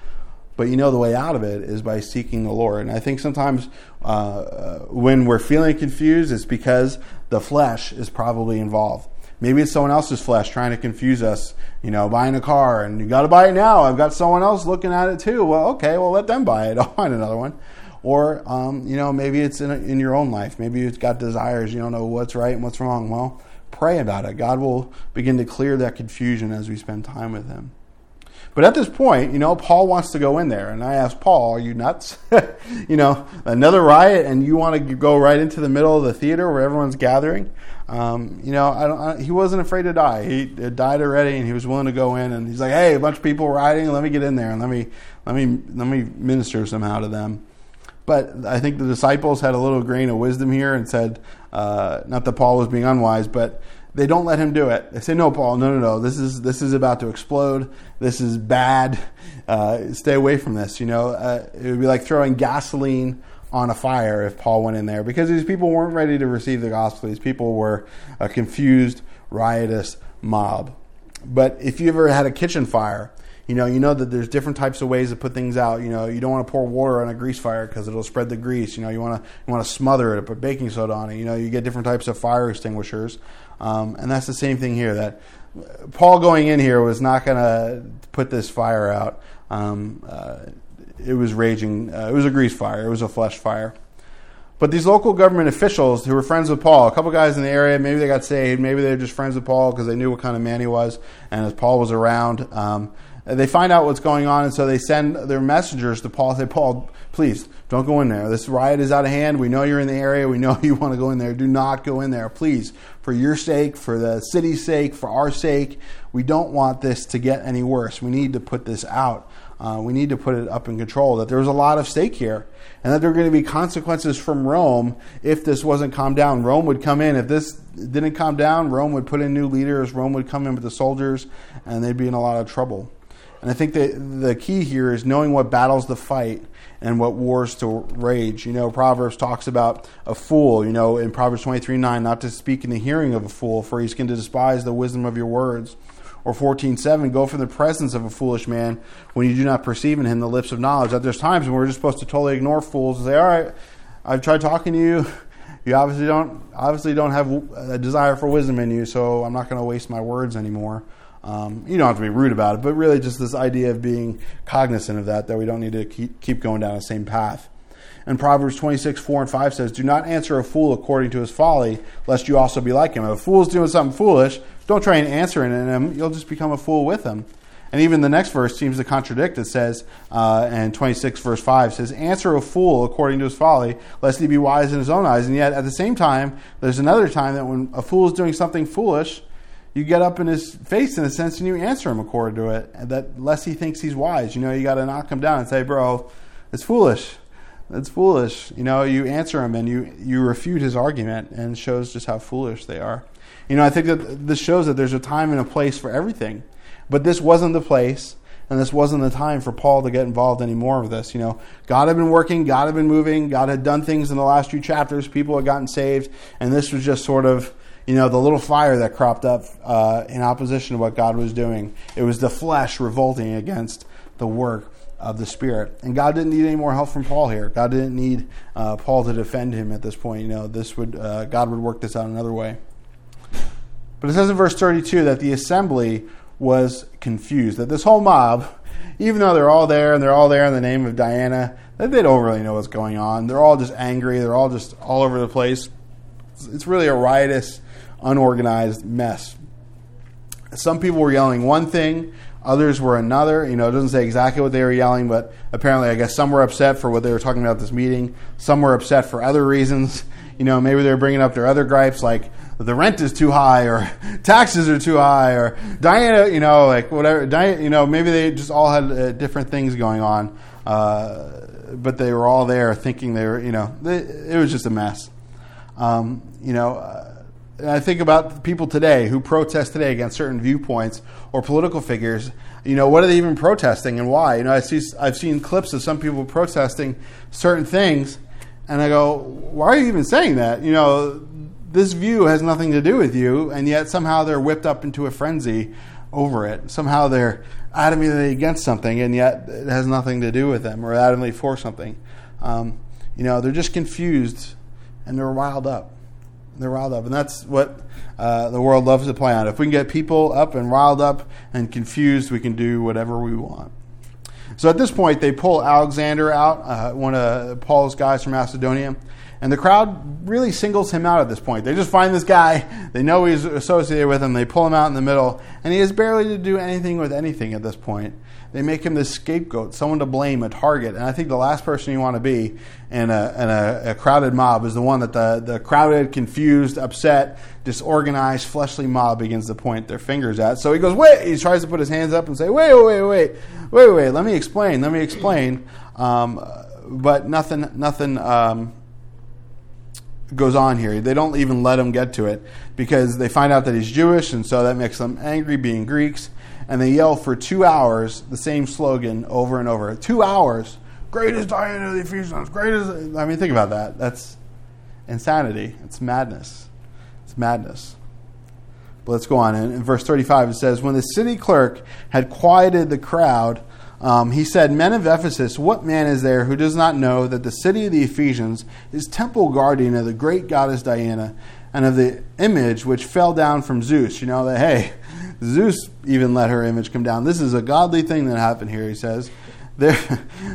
But you know the way out of it is by seeking the Lord. And I think sometimes uh, when we're feeling confused, it's because the flesh is probably involved. Maybe it's someone else's flesh trying to confuse us, you know, buying a car. And you got to buy it now. I've got someone else looking at it too. Well, okay, well, let them buy it. I'll find another one. Or, um, you know, maybe it's in, a, in your own life. Maybe you've got desires. You don't know what's right and what's wrong. Well, pray about it. God will begin to clear that confusion as we spend time with him. But at this point, you know, Paul wants to go in there. And I asked Paul, are you nuts? You know, another riot and you want to go right into the middle of the theater where everyone's gathering? Um, you know, I don't, I, he wasn't afraid to die. He died already and he was willing to go in. And he's like, hey, a bunch of people rioting. Let me get in there and let me, let me, let me minister somehow to them. But I think the disciples had a little grain of wisdom here and said, uh, not that Paul was being unwise, but they don't let him do it. They say, no, Paul, no, no, no. This is this is about to explode. This is bad. Uh, stay away from this. You know, uh, it would be like throwing gasoline on a fire if Paul went in there because these people weren't ready to receive the gospel. These people were a confused, riotous mob. But if you ever had a kitchen fire, You know, you know that there's different types of ways to put things out. You know, you don't want to pour water on a grease fire because it'll spread the grease. You know, you want to you want to smother it, put baking soda on it. You know, you get different types of fire extinguishers. Um, and that's the same thing here. That Paul going in here was not going to put this fire out. Um, uh, it was raging. Uh, it was a grease fire. It was a flesh fire. But these local government officials who were friends with Paul, a couple guys in the area, maybe they got saved. Maybe they were just friends with Paul because they knew what kind of man he was. And as Paul was around... Um, They find out what's going on, and so they send their messengers to Paul. Say, Paul, please, don't go in there. This riot is out of hand. We know you're in the area. We know you want to go in there. Do not go in there. Please, for your sake, for the city's sake, for our sake, we don't want this to get any worse. We need to put this out. Uh, we need to put it up in control, that there was a lot of stake here and that there were going to be consequences from Rome if this wasn't calmed down. Rome would come in. If this didn't calm down, Rome would put in new leaders. Rome would come in with the soldiers, and they'd be in a lot of trouble. And I think the the key here is knowing what battles to fight and what wars to rage. You know, Proverbs talks about a fool, you know, in Proverbs twenty-three nine, not to speak in the hearing of a fool, for he's going to despise the wisdom of your words. Or fourteen seven, go from the presence of a foolish man when you do not perceive in him the lips of knowledge. That there's times when we're just supposed to totally ignore fools and say, all right, I've tried talking to you. You obviously don't, obviously don't have a desire for wisdom in you, so I'm not going to waste my words anymore. Um, you don't have to be rude about it, but really just this idea of being cognizant of that, that we don't need to keep, keep going down the same path. And Proverbs twenty-six, four and five says, do not answer a fool according to his folly, lest you also be like him. If a fool's doing something foolish, don't try and answer it in him. You'll just become a fool with him. And even the next verse seems to contradict. It says, uh, and twenty-six verse five says, answer a fool according to his folly, lest he be wise in his own eyes. And yet at the same time, there's another time that when a fool is doing something foolish, you get up in his face in a sense and you answer him according to it, and that lest he thinks he's wise. You know, you got to knock him down and say, bro, it's foolish. It's foolish. You know, you answer him and you, you refute his argument, and shows just how foolish they are. You know, I think that this shows that there's a time and a place for everything. But this wasn't the place, and this wasn't the time for Paul to get involved anymore with this. You know, God had been working, God had been moving, God had done things in the last few chapters. People had gotten saved, and this was just sort of, you know, the little fire that cropped up uh, in opposition to what God was doing. It was the flesh revolting against the work of the Spirit. And God didn't need any more help from Paul here. God didn't need uh, Paul to defend him at this point. You know, this would uh, God would work this out another way. But it says in verse thirty-two that the assembly was confused, that this whole mob, even though they're all there and they're all there in the name of Diana, that they don't really know what's going on. They're all just angry. They're all just all over the place. It's really a riotous, unorganized mess. Some people were yelling one thing, others were another. You know, it doesn't say exactly what they were yelling, but apparently I guess some were upset for what they were talking about at this meeting. Some were upset for other reasons. You know, maybe they were bringing up their other gripes, like the rent is too high, or taxes are too high, or Diana, you know, like whatever. Diana, you know, maybe they just all had uh, different things going on, uh, but they were all there thinking they were, you know, they, it was just a mess. Um, you know, uh, and I think about people today who protest today against certain viewpoints or political figures. You know, what are they even protesting and why? You know, I see, I've seen clips of some people protesting certain things, and I go, why are you even saying that? You know, this view has nothing to do with you, and yet somehow they're whipped up into a frenzy over it. Somehow they're adamantly against something, and yet it has nothing to do with them, or adamantly for something. Um, you know, they're just confused, and they're riled up. They're riled up, and that's what uh, the world loves to play on. If we can get people up and riled up and confused, we can do whatever we want. So at this point, they pull Alexander out, uh, one of Paul's guys from Macedonia. And the crowd really singles him out at this point. They just find this guy. They know he's associated with him. They pull him out in the middle. And he is barely to do anything with anything at this point. They make him this scapegoat, someone to blame, a target. And I think the last person you want to be in a, in a, a crowded mob is the one that the, the crowded, confused, upset, disorganized, fleshly mob begins to point their fingers at. So he goes, wait. He tries to put his hands up and say, wait, wait, wait, wait, wait, wait. Let me explain. Let me explain. Um, but nothing, nothing... Um, goes on here. They don't even let him get to it because they find out that he's Jewish, and so that makes them angry, being Greeks, and they yell for two hours the same slogan over and over. Two hours. Great is Diana of the Ephesians. Great is... I mean, think about that. That's insanity. It's madness. It's madness. But let's go on. In, in verse thirty-five, it says, when the city clerk had quieted the crowd, Um, he said, men of Ephesus, what man is there who does not know that the city of the Ephesians is temple guardian of the great goddess Diana and of the image which fell down from Zeus? You know, that, hey, Zeus even let her image come down. This is a godly thing that happened here, he says.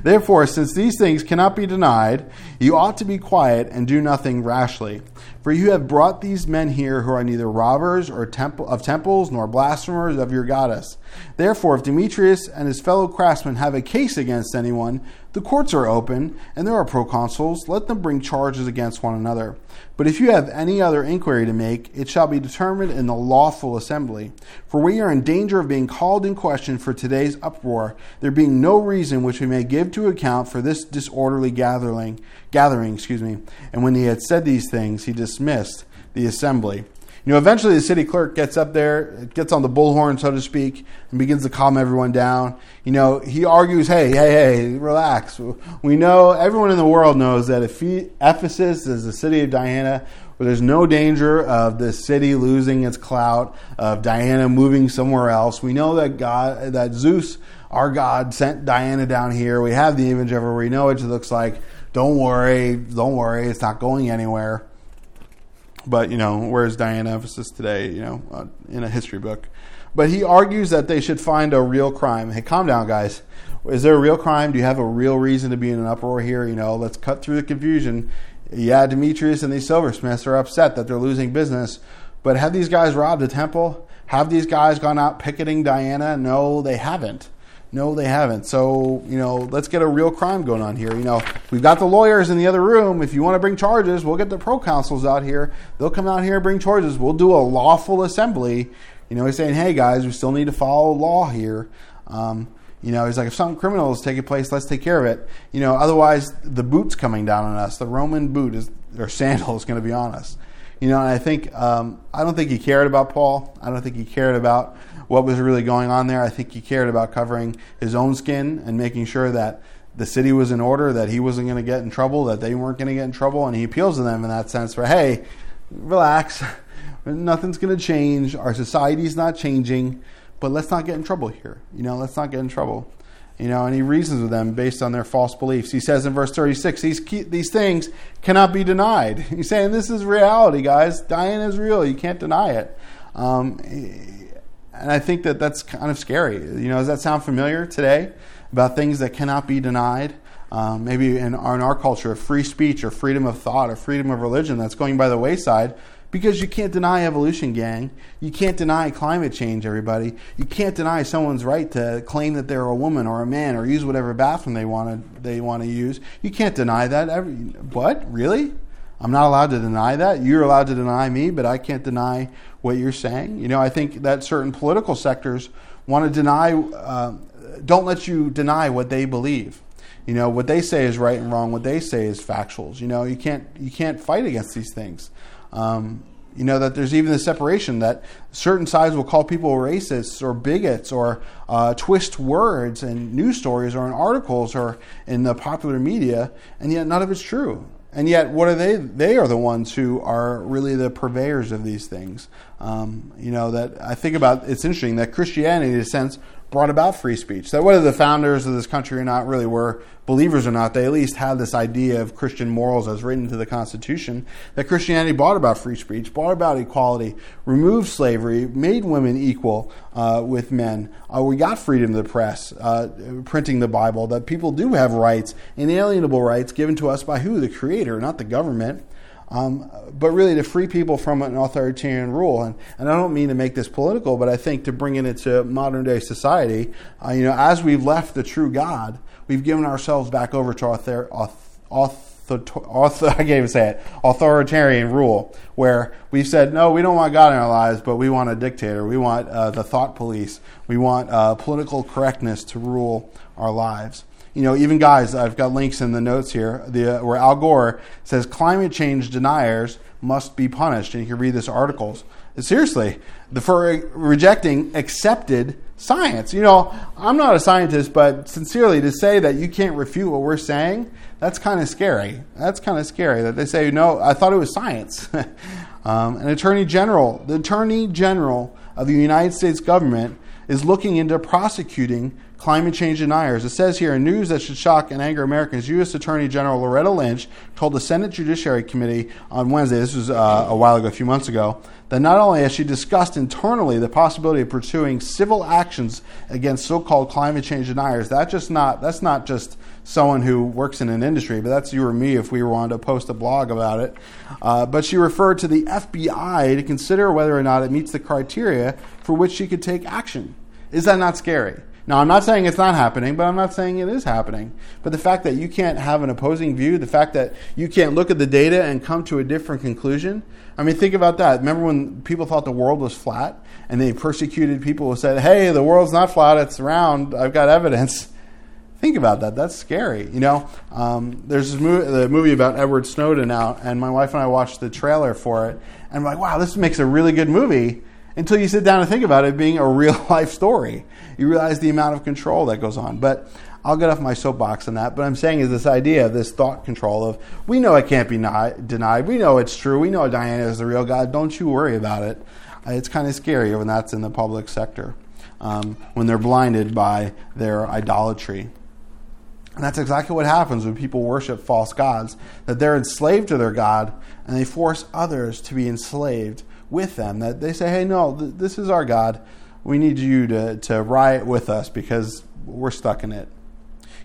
Therefore, since these things cannot be denied, you ought to be quiet and do nothing rashly. For you have brought these men here who are neither robbers or temple, of temples nor blasphemers of your goddess. Therefore, if Demetrius and his fellow craftsmen have a case against anyone, the courts are open and there are proconsuls. Let them bring charges against one another. But if you have any other inquiry to make, it shall be determined in the lawful assembly. For we are in danger of being called in question for today's uproar, there being no reason which we may give to account for this disorderly gathering. Gathering, excuse me. And when he had said these things, he dismissed the assembly. You know, eventually the city clerk gets up there, gets on the bullhorn, so to speak, and begins to calm everyone down. You know, he argues, hey, hey, hey, relax. We know, everyone in the world knows that Ephesus is the city of Diana, where there's no danger of the city losing its clout, of Diana moving somewhere else. We know that God, that Zeus, our God, sent Diana down here. We have the image of her. We know what she looks like. Don't worry, don't worry, it's not going anywhere. But, you know, where's Diana of Ephesus today, you know, in a history book But he argues that they should find a real crime. Hey, calm down, guys. Is there a real crime? Do you have a real reason to be in an uproar here? You know, let's cut through the confusion. Yeah, Demetrius and these silversmiths are upset that they're losing business. But have these guys robbed the temple? Have these guys gone out picketing Diana? No, they haven't. No, they haven't. So, you know, let's get a real crime going on here. You know, we've got the lawyers in the other room. If you want to bring charges, we'll get the proconsuls out here. They'll come out here and bring charges. We'll do a lawful assembly. You know, he's saying, hey, guys, we still need to follow law here. Um, you know, he's like, if something criminal is taking place, let's take care of it. You know, otherwise the boot's coming down on us. The Roman boot is, or sandal is going to be on us. You know, and I think, um, I don't think he cared about Paul. I don't think he cared about what was really going on there. I think he cared about covering his own skin and making sure that the city was in order, that he wasn't going to get in trouble, that they weren't going to get in trouble. And he appeals to them in that sense for, hey, relax. Nothing's going to change. Our society's not changing, but let's not get in trouble here. You know, let's not get in trouble. You know, and he reasons with them based on their false beliefs. He says in verse thirty-six, these these things cannot be denied. He's saying this is reality, guys. Diana is real. You can't deny it. Um, and I think that that's kind of scary. You know, does that sound familiar today about things that cannot be denied? Um, maybe in our, in our culture, free speech or freedom of thought or freedom of religion that's going by the wayside. Because you can't deny evolution, gang. You can't deny climate change, everybody. You can't deny someone's right to claim that they're a woman or a man or use whatever bathroom they want to they want to use. You can't deny that. Every, what? Really? I'm not allowed to deny that? You're allowed to deny me, but I can't deny what you're saying? You know, I think that certain political sectors want to deny, uh, don't let you deny what they believe. You know, what they say is right and wrong. What they say is factuals. You know, you can't you can't fight against these things. Um, you know, that there's even the separation that certain sides will call people racists or bigots or uh, twist words in news stories or in articles or in the popular media, and yet none of it's true. And yet, what are they? They are the ones who are really the purveyors of these things. Um, you know, that I think about, it's interesting that Christianity, in a sense, brought about free speech. That whether the founders of this country or not really were believers or not, they at least had this idea of Christian morals as written into the Constitution, that Christianity brought about free speech, brought about equality, removed slavery, made women equal uh, with men. Uh, we got freedom of the press, uh, printing the Bible, that people do have rights, inalienable rights given to us by who? The Creator, not the government. Um, but really to free people from an authoritarian rule. And, and I don't mean to make this political, but I think to bring it into modern day society, uh, you know, as we've left the true God, we've given ourselves back over to author, auth, auth, auth, I can't even say it, authoritarian rule, where we've said, no, we don't want God in our lives, but we want a dictator. We want uh, the thought police. We want uh, political correctness to rule our lives. You know, even guys, I've got links in the notes here, the, uh, where Al Gore says climate change deniers must be punished. And you can read this article. Seriously, the, for rejecting accepted science. You know, I'm not a scientist, but sincerely, to say that you can't refute what we're saying, that's kind of scary. That's kind of scary that they say, no, I thought it was science. um, an attorney general, the attorney general of the United States government is looking into prosecuting climate change deniers. It says here, in news that should shock and anger Americans, U S Attorney General Loretta Lynch told the Senate Judiciary Committee on Wednesday, this was uh, a while ago, a few months ago, that not only has she discussed internally the possibility of pursuing civil actions against so-called climate change deniers, that's just not that's not just someone who works in an industry, but that's you or me if we wanted to post a blog about it. Uh, but she referred to the F B I to consider whether or not it meets the criteria for which she could take action. Is that not scary? Now, I'm not saying it's not happening, but I'm not saying it is happening. But the fact that you can't have an opposing view, the fact that you can't look at the data and come to a different conclusion. I mean, think about that. Remember when people thought the world was flat and they persecuted people who said, hey, the world's not flat, it's round, I've got evidence. Think about that. That's scary. You know, um, there's this movie, the movie about Edward Snowden out, and my wife and I watched the trailer for it. And I'm like, wow, this makes a really good movie. Until you sit down and think about it being a real-life story. You realize the amount of control that goes on. But I'll get off my soapbox on that. But I'm saying is this idea, this thought control of, we know it can't be not, denied. We know it's true. We know Diana is the real God. Don't you worry about it. It's kind of scary when that's in the public sector, um, when they're blinded by their idolatry. And that's exactly what happens when people worship false gods, that they're enslaved to their God, and they force others to be enslaved with them, that they say, hey, no, th- this is our God. we need you to, to riot with us because we're stuck in it.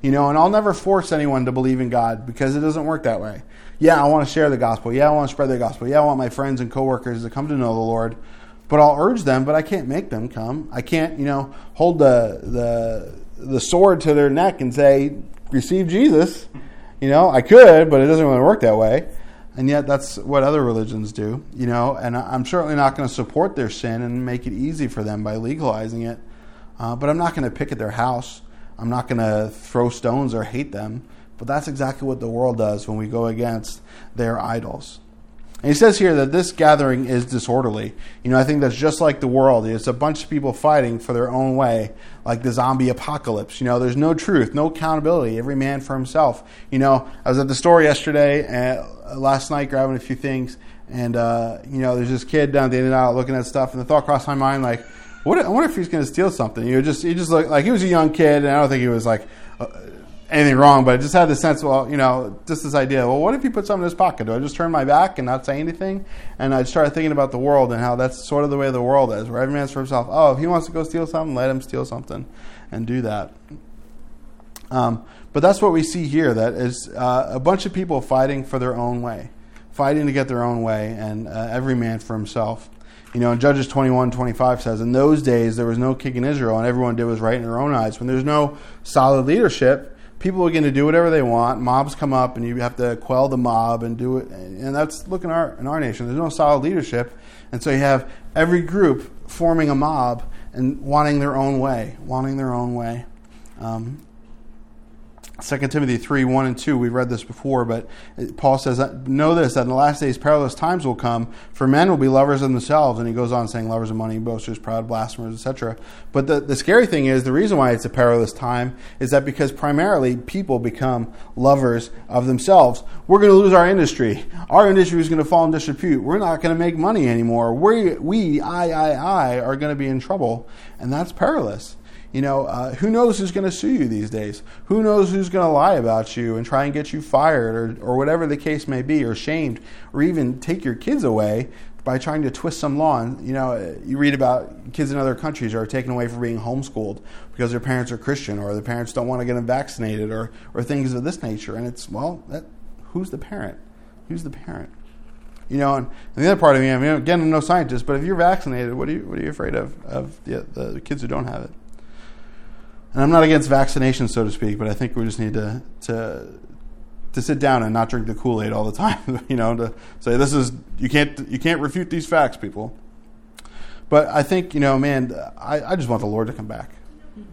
You know, and I'll never force anyone to believe in God because it doesn't work that way. Yeah, I want to share the gospel. Yeah, I want to spread the gospel. Yeah, I want my friends and coworkers to come to know the Lord. But I'll urge them, but I can't make them come. I can't, you know, hold the the the sword to their neck and say, receive Jesus. You know, I could, but it doesn't really work that way. And yet that's what other religions do, you know, and I'm certainly not going to support their sin and make it easy for them by legalizing it. Uh, but I'm not going to pick at their house. I'm not going to throw stones or hate them. But that's exactly what the world does when we go against their idols. And he says here that this gathering is disorderly. You know, I think that's just like the world. It's a bunch of people fighting for their own way, like the zombie apocalypse. You know, there's no truth, no accountability, every man for himself. You know, I was at the store yesterday, uh, last night, grabbing a few things, and, uh, you know, there's this kid down at the end of the aisle looking at stuff, and the thought crossed my mind, like, what? I wonder if he's going to steal something. You know, just he just looked like he was a young kid, and I don't think he was, like, uh, anything wrong, but I just had this sense, well, you know, just this idea, well, what if he put something in his pocket? Do I just turn my back and not say anything? And I started thinking about the world and how that's sort of the way the world is, where every man's for himself. Oh, if he wants to go steal something, let him steal something and do that. Um, but that's what we see here, that is uh, a bunch of people fighting for their own way, fighting to get their own way, and uh, every man for himself. You know, in Judges twenty-one twenty-five says, in those days there was no king in Israel, and everyone did what was right in their own eyes. When there's no solid leadership, people are going to do whatever they want. Mobs come up, and you have to quell the mob and do it. And that's look in our in our nation. There's no solid leadership, and so you have every group forming a mob and wanting their own way, wanting their own way. Um, Second Timothy three one and two. We've read this before, but Paul says, "Know this, that in the last days perilous times will come. For men will be lovers of themselves." And he goes on saying, "Lovers of money, boasters, proud, blasphemers, et cetera" But the, the scary thing is, the reason why it's a perilous time is that because primarily people become lovers of themselves. We're going to lose our industry. Our industry is going to fall in disrepute. We're not going to make money anymore. We, we, I, I, I, are going to be in trouble, and that's perilous. You know, uh, who knows who's going to sue you these days? Who knows who's going to lie about you and try and get you fired or, or whatever the case may be, or shamed, or even take your kids away by trying to twist some law. And, you know, you read about kids in other countries are taken away from being homeschooled because their parents are Christian, or their parents don't want to get them vaccinated, or, or things of this nature. And it's, well, that, who's the parent? Who's the parent? You know, and, and the other part of me, I mean, again, I'm no scientist, but if you're vaccinated, what are you, what are you afraid of, of the, the kids who don't have it? And I'm not against vaccination, so to speak, but I think we just need to to, to sit down and not drink the Kool-Aid all the time. You know, to say this is you can't you can't refute these facts, people. But I think you know, man, I, I just want the Lord to come back.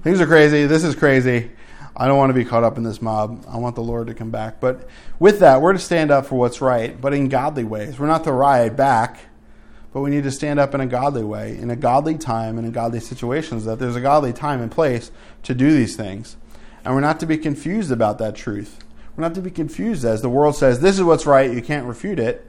Things are crazy. This is crazy. I don't want to be caught up in this mob. I want the Lord to come back. But with that, we're to stand up for what's right, but in godly ways. We're not to riot back. But we need to stand up in a godly way, in a godly time, and in godly situations, that there's a godly time and place to do these things. And we're not to be confused about that truth. We're not to be confused as the world says, this is what's right, you can't refute it.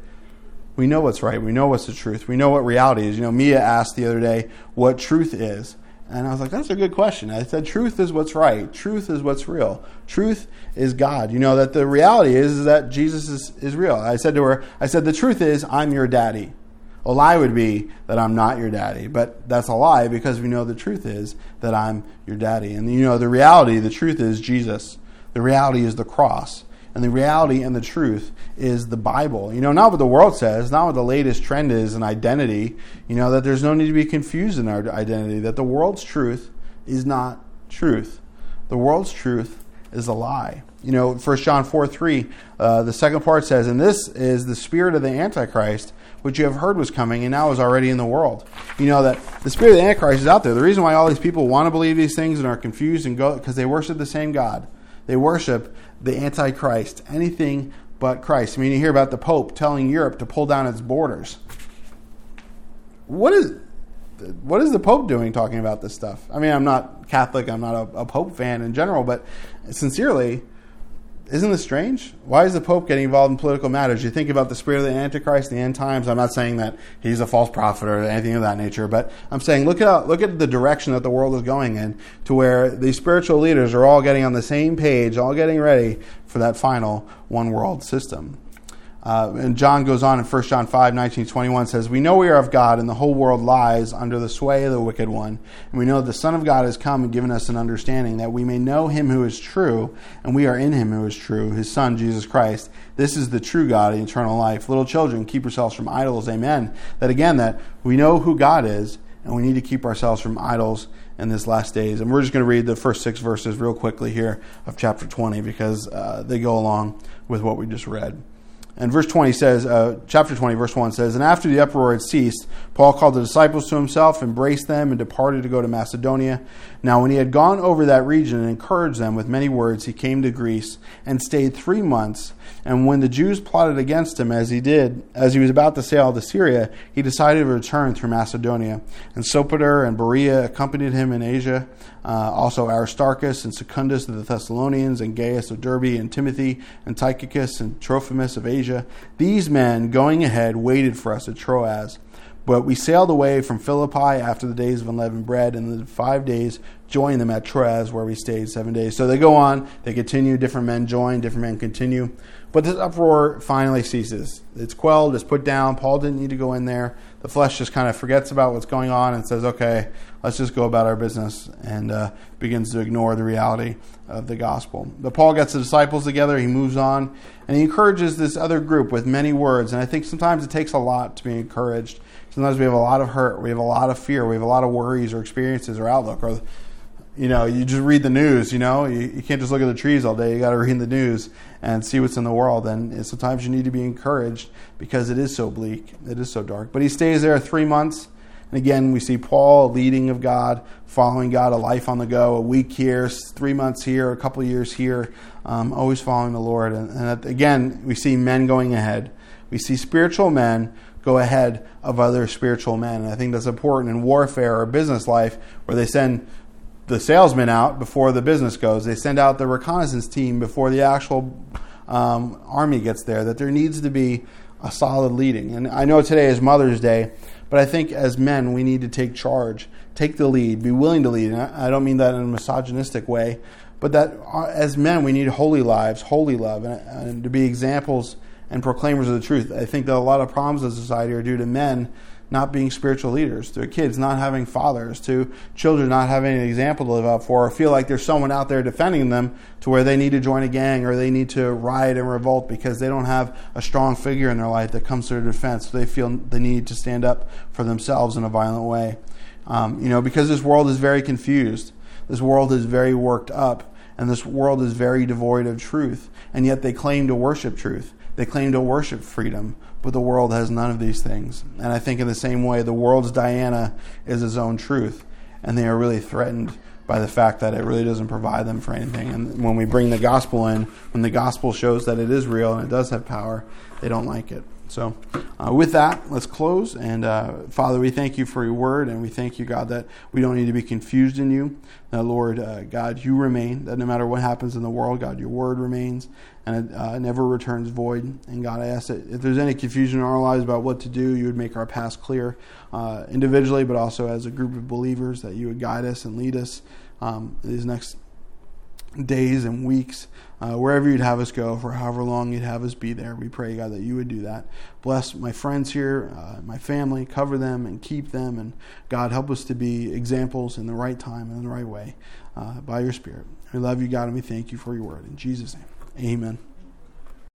We know what's right. We know what's the truth. We know what reality is. You know, Mia asked the other day what truth is. And I was like, that's a good question. I said, truth is what's right. Truth is what's real. Truth is God. You know, that the reality is, is that Jesus is, is real. I said to her, I said, the truth is, I'm your daddy. A lie would be that I'm not your daddy, but that's a lie because we know the truth is that I'm your daddy. And you know, the reality, the truth is Jesus. The reality is the cross. And the reality and the truth is the Bible. You know, not what the world says, not what the latest trend is in identity. You know, that there's no need to be confused in our identity, that the world's truth is not truth. The world's truth is a lie. You know, First John four three, uh, the second part says, and this is the spirit of the Antichrist, which you have heard was coming and now is already in the world. You know, that the spirit of the Antichrist is out there. The reason why all these people want to believe these things and are confused and go, because they worship the same God. They worship the Antichrist, anything but Christ. I mean, you hear about the Pope telling Europe to pull down its borders. What is, what is the Pope doing talking about this stuff? I mean, I'm not Catholic. I'm not a, a Pope fan in general, but sincerely, isn't this strange? Why is the Pope getting involved in political matters? You think about the spirit of the Antichrist, the end times. I'm not saying that he's a false prophet or anything of that nature, but I'm saying look at look at the direction that the world is going in, to where these spiritual leaders are all getting on the same page, all getting ready for that final one world system. Uh, and John goes on in First John five, nineteen, twenty-one says, "We know we are of God, and the whole world lies under the sway of the wicked one. And we know that the Son of God has come and given us an understanding, that we may know him who is true, and we are in him who is true, his Son, Jesus Christ. This is the true God and eternal life. Little children, keep yourselves from idols." Amen. That again, that we know who God is, and we need to keep ourselves from idols in this last days. And we're just going to read the first six verses real quickly here of chapter twenty, because uh, they go along with what we just read. And verse twenty says, uh, chapter twenty, verse one says, "And after the uproar had ceased, Paul called the disciples to himself, embraced them, and departed to go to Macedonia. Now when he had gone over that region and encouraged them with many words, he came to Greece and stayed three months. And when the Jews plotted against him, as he did, as he was about to sail to Syria, he decided to return through Macedonia. And Sopater and Berea accompanied him in Asia. Uh, also Aristarchus and Secundus of the Thessalonians, and Gaius of Derbe, and Timothy, and Tychicus, and Trophimus of Asia. These men, going ahead, waited for us at Troas. But we sailed away from Philippi after the days of unleavened bread, and in the five days joined them at Troas, where we stayed seven days." So they go on, they continue, different men join, different men continue. But this uproar finally ceases. It's quelled, it's put down. Paul didn't need to go in there. The flesh just kind of forgets about what's going on and says, okay, let's just go about our business, and uh, begins to ignore the reality of the gospel. But Paul gets the disciples together, he moves on, and he encourages this other group with many words. And I think sometimes it takes a lot to be encouraged. Sometimes we have a lot of hurt, we have a lot of fear, we have a lot of worries or experiences or outlook. Or, you know, you just read the news, you know, you, you can't just look at the trees all day. You got to read the news and see what's in the world. And sometimes you need to be encouraged because it is so bleak, it is so dark. But he stays there three months. And again, we see Paul, leading of God, following God, a life on the go, a week here, three months here, a couple years here, um, always following the Lord. And, and again, we see men going ahead. We see spiritual men go ahead of other spiritual men. And I think that's important in warfare or business life, where they send the salesman out before the business goes. They send out the reconnaissance team before the actual um, army gets there, that there needs to be a solid leading. And I know today is Mother's Day, but I think as men, we need to take charge, take the lead, be willing to lead. And I don't mean that in a misogynistic way, but that as men, we need holy lives, holy love, and, and to be examples and proclaimers of the truth. I think that a lot of problems in society are due to men not being spiritual leaders, to kids not having fathers, to children not having an example to live up for, or feel like there's someone out there defending them, to where they need to join a gang or they need to riot and revolt because they don't have a strong figure in their life that comes to their defense. So they feel the need to stand up for themselves in a violent way. Um, you know, because this world is very confused. This world is very worked up, and this world is very devoid of truth. And yet they claim to worship truth. They claim to worship freedom, but the world has none of these things. And I think in the same way, the world's Diana is his own truth, and they are really threatened by the fact that it really doesn't provide them for anything. And when we bring the gospel in, when the gospel shows that it is real and it does have power, they don't like it. So uh, with that, let's close. And uh, Father, we thank you for your word, and we thank you, God, that we don't need to be confused in you. That, Lord, uh, God, you remain, that no matter what happens in the world, God, your word remains, and it uh, never returns void. And God, I ask that if there's any confusion in our lives about what to do, you would make our paths clear uh, individually, but also as a group of believers, that you would guide us and lead us um, these next days and weeks, uh, wherever you'd have us go, for however long you'd have us be there. We pray, God, that you would do that. Bless my friends here, uh, my family, cover them and keep them. And God, help us to be examples in the right time and in the right way uh, by your Spirit. We love you, God, and we thank you for your word. In Jesus' name, amen.